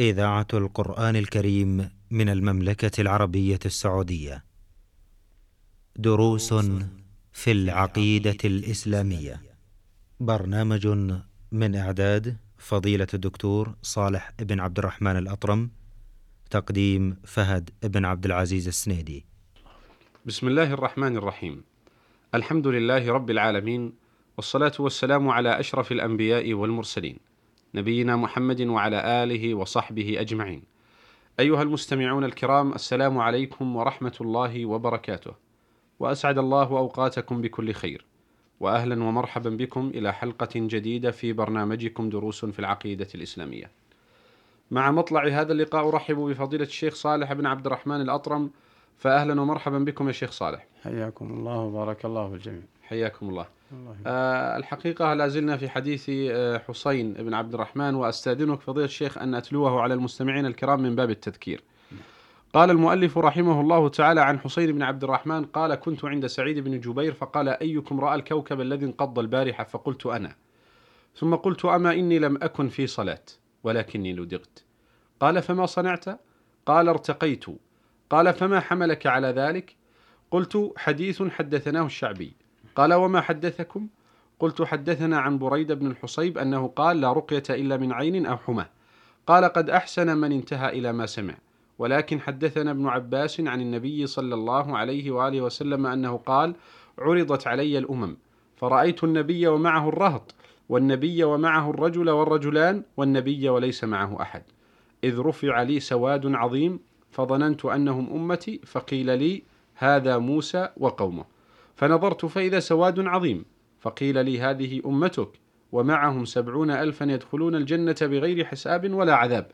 إذاعة القرآن الكريم من المملكة العربية السعودية. دروس في العقيدة الإسلامية، برنامج من إعداد فضيلة الدكتور صالح بن عبد الرحمن الأطرم، تقديم فهد بن عبد العزيز السنيدي. بسم الله الرحمن الرحيم، الحمد لله رب العالمين، والصلاة والسلام على أشرف الأنبياء والمرسلين، نبينا محمد وعلى آله وصحبه أجمعين. أيها المستمعون الكرام، السلام عليكم ورحمة الله وبركاته، وأسعد الله أوقاتكم بكل خير، وأهلا ومرحبا بكم إلى حلقة جديدة في برنامجكم دروس في العقيدة الإسلامية. مع مطلع هذا اللقاء أرحب بفضيلة الشيخ صالح بن عبد الرحمن الأطرم، فأهلا ومرحبا بكم يا شيخ صالح. حياكم الله وبارك الله بالجميع. حياكم الله. الحقيقة لازلنا في حديث حسين بن عبد الرحمن، وأستأذنك فضيلة الشيخ أن أتلوه على المستمعين الكرام من باب التذكير. قال المؤلف رحمه الله تعالى عن حسين بن عبد الرحمن قال: كنت عند سعيد بن جبير فقال: أيكم رأى الكوكب الذي انقض البارحة؟ فقلت: أنا. ثم قلت: أما إني لم أكن في صلاة ولكني لدغت. قال: فما صنعت؟ قال: ارتقيت. قال: فما حملك على ذلك؟ قلت: حديث حدثناه الشعبي. قال: وما حدثكم؟ قلت: حدثنا عن بريدة بن الحصيب أنه قال: لا رقية إلا من عين أو حمى. قال: قد أحسن من انتهى إلى ما سمع، ولكن حدثنا ابن عباس عن النبي صلى الله عليه وآله وسلم أنه قال: عرضت علي الأمم فرأيت النبي ومعه الرهط، والنبي ومعه الرجل والرجلان، والنبي وليس معه أحد، إذ رفع لي سواد عظيم فظننت أنهم أمتي، فقيل لي: هذا موسى وقومه. فنظرت فإذا سواد عظيم، فقيل لي: هذه أمتك ومعهم 70,000 يدخلون الجنة بغير حساب ولا عذاب.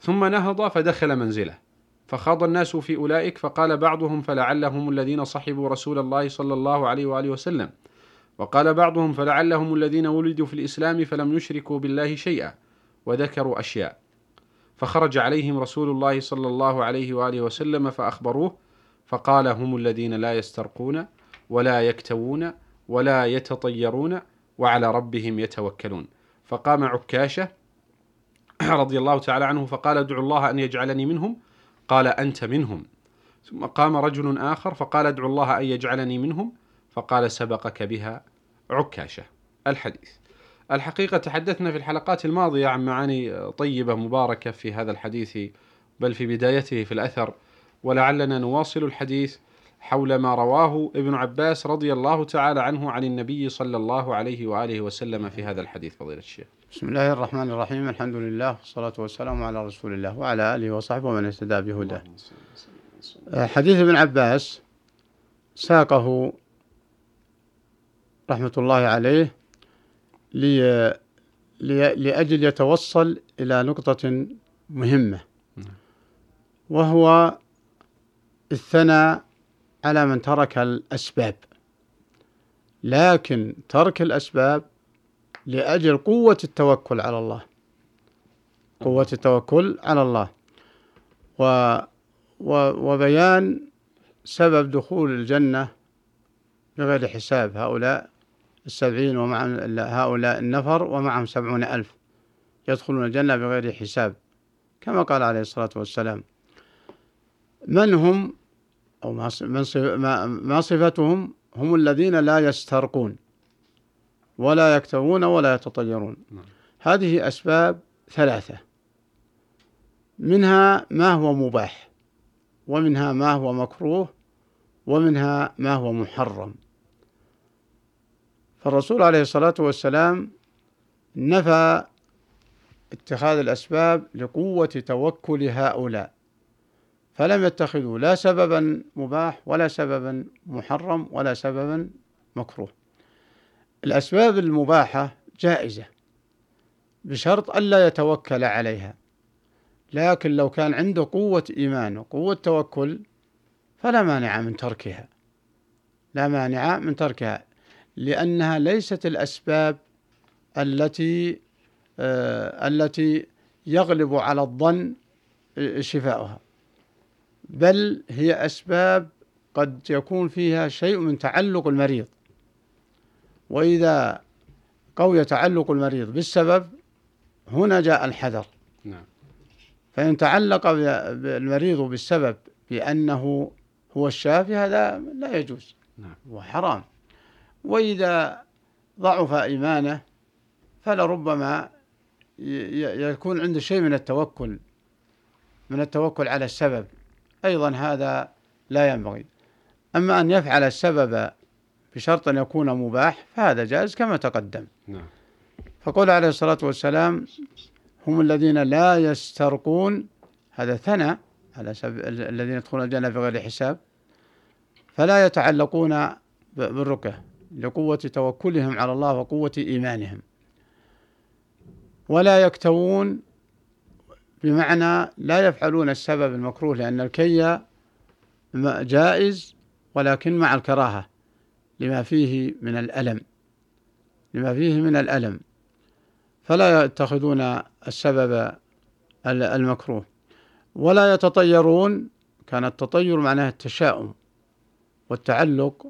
ثم نهض فدخل منزله، فخاض الناس في أولئك، فقال بعضهم: فلعلهم الذين صحبوا رسول الله صلى الله عليه وآله وسلم. وقال بعضهم: فلعلهم الذين ولدوا في الإسلام فلم يشركوا بالله شيئا، وذكروا أشياء. فخرج عليهم رسول الله صلى الله عليه وآله وسلم فأخبروه، فقال: هم الذين لا يسترقون ولا يكتوون ولا يتطيرون وعلى ربهم يتوكلون. فقام عكاشة رضي الله تعالى عنه فقال: ادعو الله أن يجعلني منهم. قال: أنت منهم. ثم قام رجل آخر فقال: ادعو الله أن يجعلني منهم. فقال: سبقك بها عكاشة. الحديث. الحقيقة تحدثنا في الحلقات الماضية عن معاني طيبة مباركة في هذا الحديث، بل في بدايته في الأثر، ولعلنا نواصل الحديث حول ما رواه ابن عباس رضي الله تعالى عنه عن النبي صلى الله عليه وآله وسلم في هذا الحديث. فضيلة الشيخ. بسم الله الرحمن الرحيم، الحمد لله والصلاة والسلام على رسول الله وعلى آله وصحبه ومن اهتدى بهداه. حديث ابن عباس ساقه رحمة الله عليه لأجل يتوصل إلى نقطة مهمة، وهو الثناء على من ترك الأسباب، لكن ترك الأسباب لأجل قوة التوكل على الله، قوة التوكل على الله، وبيان سبب دخول الجنة بغير حساب هؤلاء 70 ومع هؤلاء النفر ومعهم 70,000 يدخلون الجنة بغير حساب، كما قال عليه الصلاة والسلام. من هم أو ما صفتهم؟ هم الذين لا يسترقون ولا يكتوون ولا يتطيرون. هذه أسباب 3، منها ما هو مباح، ومنها ما هو مكروه، ومنها ما هو محرم. فالرسول عليه الصلاة والسلام نفى اتخاذ الأسباب لقوة توكل هؤلاء، فلم يتخذوا لا سببا مباح ولا سببا محرم ولا سببا مكروه. الأسباب المباحة جائزة بشرط ألا يتوكل عليها، لكن لو كان عنده قوة إيمان وقوة توكل فلا مانع من تركها، لا مانع من تركها، لأنها ليست الأسباب التي يغلب على الظن شفاؤها، بل هي أسباب قد يكون فيها شيء من تعلق المريض، وإذا قوي تعلق المريض بالسبب هنا جاء الحذر. نعم. فإن تعلق المريض بالسبب بأنه هو الشافي هذا لا يجوز وحرام. وإذا ضعف إيمانه فلربما يكون عنده شيء من التوكل على السبب أيضا، هذا لا ينبغي. أما أن يفعل السبب بشرط أن يكون مباح فهذا جائز كما تقدم. فقول عليه الصلاة والسلام: هم الذين لا يسترقون، هذا ثنى على الذين يدخلون الجنة بغير حساب، فلا يتعلقون بالركعة لقوة توكلهم على الله وقوة إيمانهم، ولا يكتوون بمعنى لا يفعلون السبب المكروه، لأن الكي جائز ولكن مع الكراهة لما فيه من الألم، فلا يتخذون السبب المكروه، ولا يتطيرون. كان التطير معناه التشاؤم والتعلق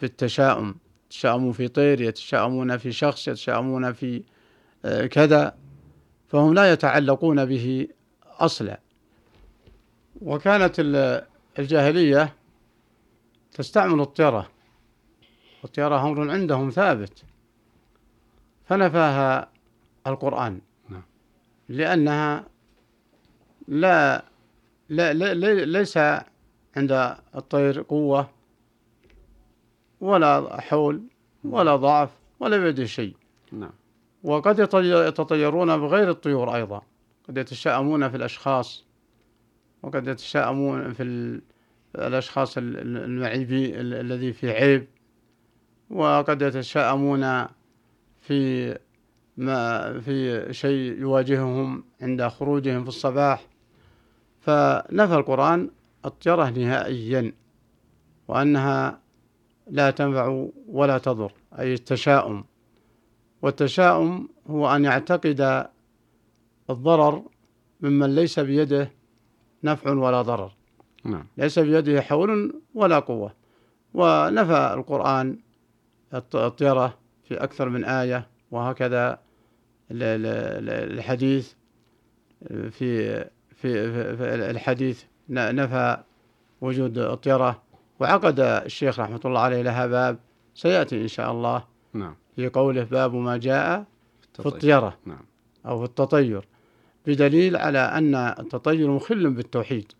بالتشاؤم، يتشاؤمون في طير، يتشاؤمون في شخص، يتشاؤمون في كذا، فهم لا يتعلقون به أصلا. وكانت الجاهلية تستعمل الطيرة، والطيرة أمر عندهم ثابت، فنفاها القرآن لأنها ليس عند الطير قوة ولا حول ولا ضعف ولا بيد شيء. وقد يتطيرون بغير الطيور أيضا، قد يتشاءمون في الأشخاص، وقد يتشاءمون في الأشخاص المعيبي الذي في عيب، وقد يتشاءمون في ما في شيء يواجههم عند خروجهم في الصباح. فنفى القرآن الطيرة نهائيا، وأنها لا تنفع ولا تضر، أي التشاؤم. والتشاؤم هو أن يعتقد الضرر ممن ليس بيده نفع ولا ضرر، ليس بيده حول ولا قوة. ونفى القرآن الطيرة في أكثر من آية، وهكذا الحديث في الحديث نفى وجود الطيرة. وعقد الشيخ رحمة الله عليه لها باب سيأتي إن شاء الله في قوله: باب ما جاء في الطيرة أو في التطير، بدليل على أن التطير مخل بالتوحيد.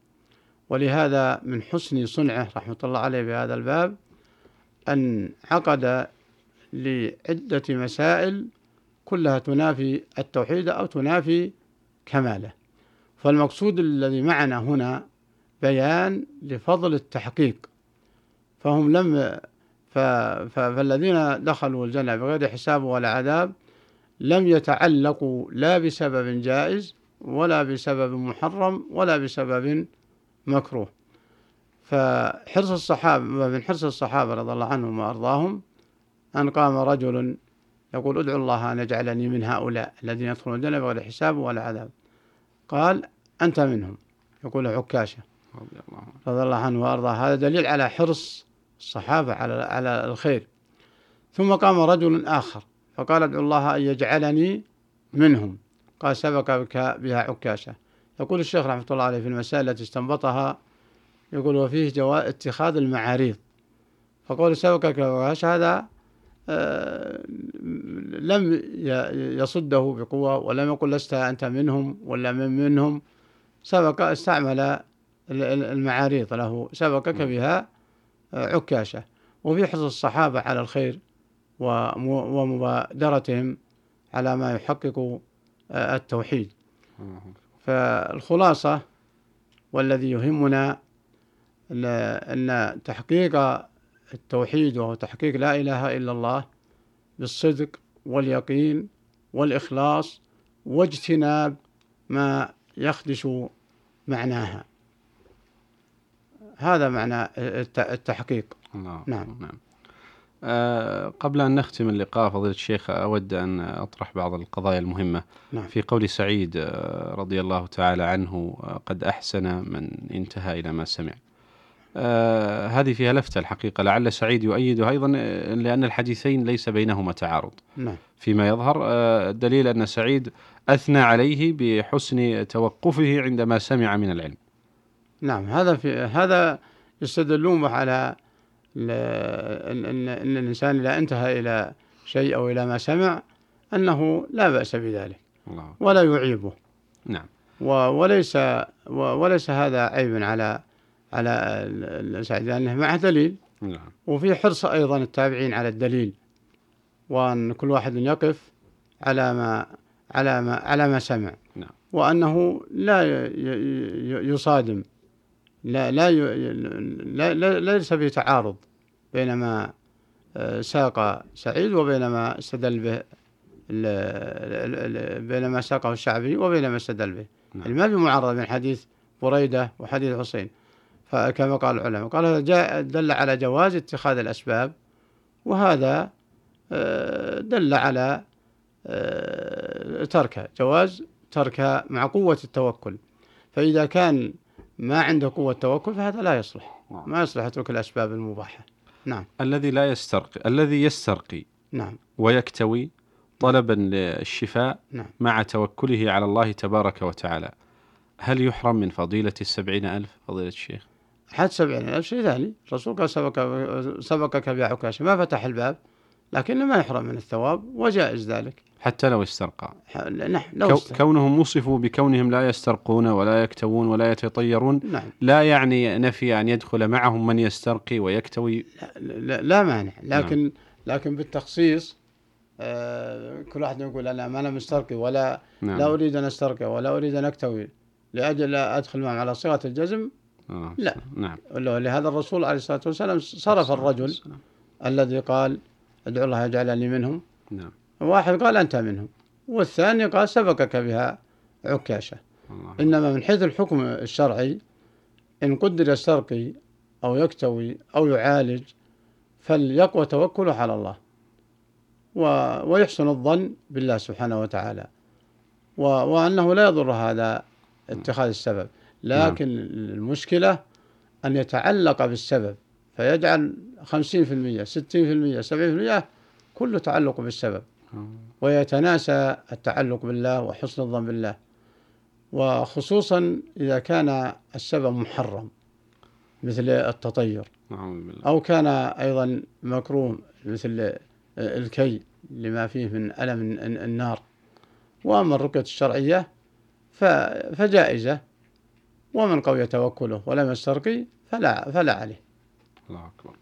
ولهذا من حسن صنعه رحمة الله عليه بهذا الباب أن عقد لعدة مسائل كلها تنافي التوحيد أو تنافي كماله. فالمقصود الذي معنا هنا بيان لفضل التحقيق. فالذين دخلوا الجنة بغير حساب ولا عذاب لم يتعلقوا لا بسبب جائز ولا بسبب محرم ولا بسبب مكروه. فحرص الصحابة، من حرص الصحابة رضي الله عنهم وأرضاهم، أن قام رجل يقول: أدعو الله أن يجعلني من هؤلاء الذين يدخلون الجنة بغير حساب ولا عذاب. قال: أنت منهم. يقول عكاشة رضي الله عنه وأرضاه. هذا دليل على حرص الصحابة على الخير. ثم قام رجل آخر فقال: أدعو الله أن يجعلني منهم. قال: سبق بها عكاشة. يقول الشيخ رحمة الله عليه في المسائل التي استنبطها، يقول: وفيه جواز اتخاذ المعاريض. فقول سبقك عكاشة هذا لم يصده بقوة، ولم يقل لست أنت منهم ولا منهم، سبق استعمل المعاريض له، سبقك بها عكاشة. وفي حرص الصحابة على الخير ومبادرتهم على ما يحقق التوحيد. فالخلاصة والذي يهمنا أن تحقيق التوحيد، وهو تحقيق لا إله إلا الله بالصدق واليقين والإخلاص، واجتناب ما يخدش معناها. هذا معنى التحقيق. نعم. قبل أن نختم اللقاء فضيلة الشيخ أود أن أطرح بعض القضايا المهمة. في قول سعيد رضي الله تعالى عنه: قد أحسن من انتهى إلى ما سمع. هذه فيها لفتة الحقيقة، لعل سعيد يؤيده أيضا، لأن الحديثين ليس بينهما تعارض. نعم. فيما يظهر الدليل أن سعيد أثنى عليه بحسن توقفه عندما سمع من العلم. نعم، هذا يستدلون على أن الإنسان إذا انتهى إلى شيء أو إلى ما سمع أنه لا بأس بذلك ولا يعيبه. نعم. وليس هذا عيبا على سعيد، لأنه معه دليل. نعم. وفي حرص أيضا التابعين على الدليل، وأن كل واحد يقف على ما سمع. نعم. وأنه لا يصادم، لا ليس في تعارض بين ما ساق سعيد وبينما استدل به، بينما ساقه الشعبي وبينما استدل به. نعم. ما في معارضة بين حديث بريدة وحديث حسين، فكما قال العلماء قال دل على جواز اتخاذ الأسباب، وهذا دل على تركها، جواز تركها مع قوة التوكل. فإذا كان ما عنده قوة التوكل فهذا لا يصلح، ما يصلح يترك الأسباب المباحة. نعم. الذي يسترقي نعم ويكتوي طلبا للشفاء، نعم، مع توكله على الله تبارك وتعالى، هل يحرم من فضيلة 70,000 فضيلة الشيخ؟ حد 70,000 شيء ثاني. الرسول قال سبقك يا عكاشة، ما فتح الباب، لكنه ما يحرم من الثواب، وجائز ذلك حتى لو استرقى. كونهم وصفوا بكونهم لا يسترقون ولا يكتوون ولا يتطيرون، نعم، لا يعني نفي أن يدخل معهم من يسترقي ويكتوي، لا مانع، لكن نعم، لكن بالتخصيص كل واحد يقول أنا ما أنا مسترقي ولا، نعم، لا أريد أن أسترقي ولا أريد أن أكتوي، لأجل أدخل معهم على صيغة الجزم. لا. نعم. لهذا الرسول عليه الصلاة والسلام صرف الرجل الذي قال ادعو الله يجعلني منهم. نعم. واحد قال أنت منهم، والثاني قال سبقك بها عكاشة. إنما من حيث الحكم الشرعي، إن قدر يسترقي أو يكتوي أو يعالج فليقوى توكله على الله ويحسن الظن بالله سبحانه وتعالى، وأنه لا يضر هذا اتخاذ السبب. لكن المشكلة أن يتعلق بالسبب، فيجعل 50%، 60%، 70% كله تعلق بالسبب، ويتناسى التعلق بالله وحسن الظن بالله، وخصوصا إذا كان السبب محرم مثل التطير، أو كان أيضا مكروه مثل الكي لما فيه من ألم النار. وأما الرقية الشرعية فجائزة، ومن قوي توكله ولم يسترقي فلا عليه. الله أكبر.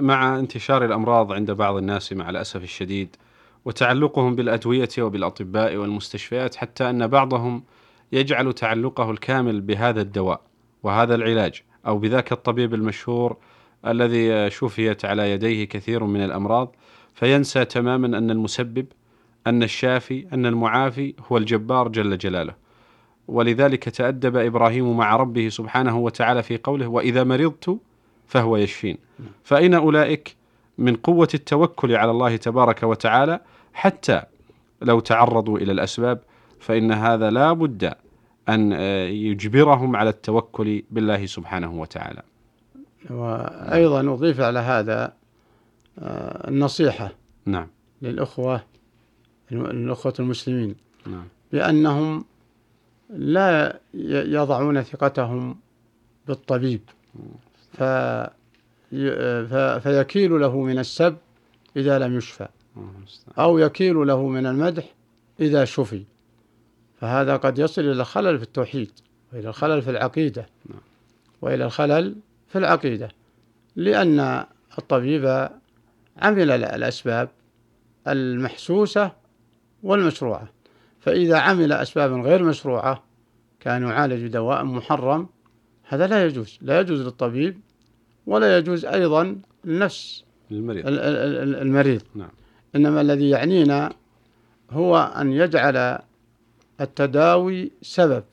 مع انتشار الأمراض عند بعض الناس مع الأسف الشديد، وتعلقهم بالأدوية وبالأطباء والمستشفيات، حتى أن بعضهم يجعل تعلقه الكامل بهذا الدواء وهذا العلاج، أو بذاك الطبيب المشهور الذي شفيت على يديه كثير من الأمراض، فينسى تماما أن المسبب، أن الشافي، أن المعافي هو الجبار جل جلاله. ولذلك تأدب إبراهيم مع ربه سبحانه وتعالى في قوله وإذا مرضت فهو يشفين. فإن أولئك من قوة التوكل على الله تبارك وتعالى، حتى لو تعرضوا إلى الأسباب فإن هذا لا بد أن يجبرهم على التوكل بالله سبحانه وتعالى. وأيضا أضيف على هذا النصيحة، نعم، للأخوة المسلمين، نعم، بأنهم لا يضعون ثقتهم بالطبيب فيكيل له من السب إذا لم يشفى، أو يكيل له من المدح إذا شفي، فهذا قد يصل إلى الخلل في التوحيد، وإلى الخلل في العقيدة، وإلى الخلل في العقيدة، لأن الطبيب عمل الأسباب المحسوسة والمشروعة، فإذا عمل أسباب غير مشروعة كان يعالج دواء محرم، هذا لا يجوز، لا يجوز للطبيب، ولا يجوز أيضا لنفس المريض. نعم. إنما الذي يعنينا هو أن يجعل التداوي سبب،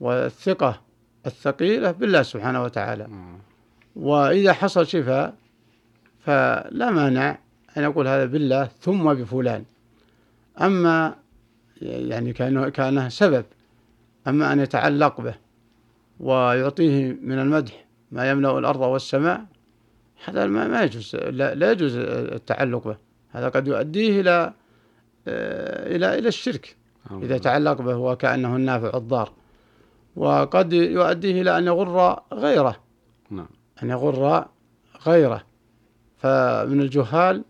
والثقة الثقيلة بالله سبحانه وتعالى. وإذا حصل شفاء فلا مانع أن أقول هذا بالله ثم بفلان، أما يعني كانه سبب، أما أن يتعلق به ويعطيه من المدح ما يملأ الأرض والسماء، هذا ما يجوز، لا يجوز التعلق به، هذا قد يؤديه إلى إلى إلى الشرك إذا تعلق به وكأنه النافع الضار، وقد يؤديه إلى أن يغر غيره، أن يغر غيره فمن الجهال،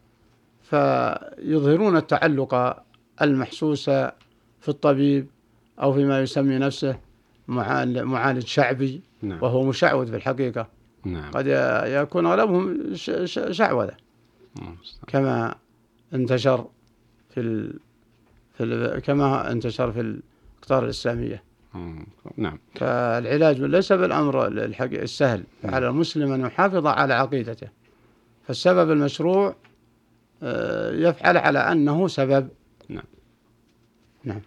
فيظهرون التعلق المحسوس في الطبيب أو فيما يسمي نفسه معالج شعبي، وهو مشعوذ في الحقيقة. قد يكون أغلبهم شعوذة، كما انتشر في الأقطار الإسلامية. نعم. فالعلاج ليس بالأمر السهل، على المسلم أن يحافظ على عقيدته، فالسبب المشروع يفعل على أنه سبب. نعم. نعم.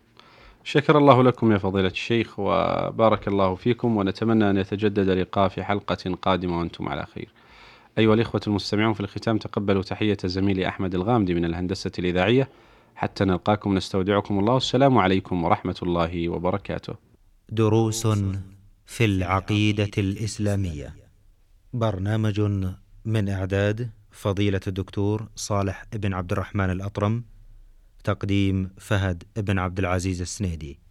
شكر الله لكم يا فضيلة الشيخ وبارك الله فيكم، ونتمنى أن يتجدد اللقاء في حلقة قادمة وأنتم على خير. أيها الإخوة المستمعون، في الختام تقبلوا تحية زميلي أحمد الغامدي من الهندسة الإذاعية. حتى نلقاكم نستودعكم الله، والسلام عليكم ورحمة الله وبركاته. دروس في العقيدة الإسلامية، برنامج من إعداد فضيلة الدكتور صالح بن عبد الرحمن الأطرم، تقديم فهد بن عبد العزيز السنيدي.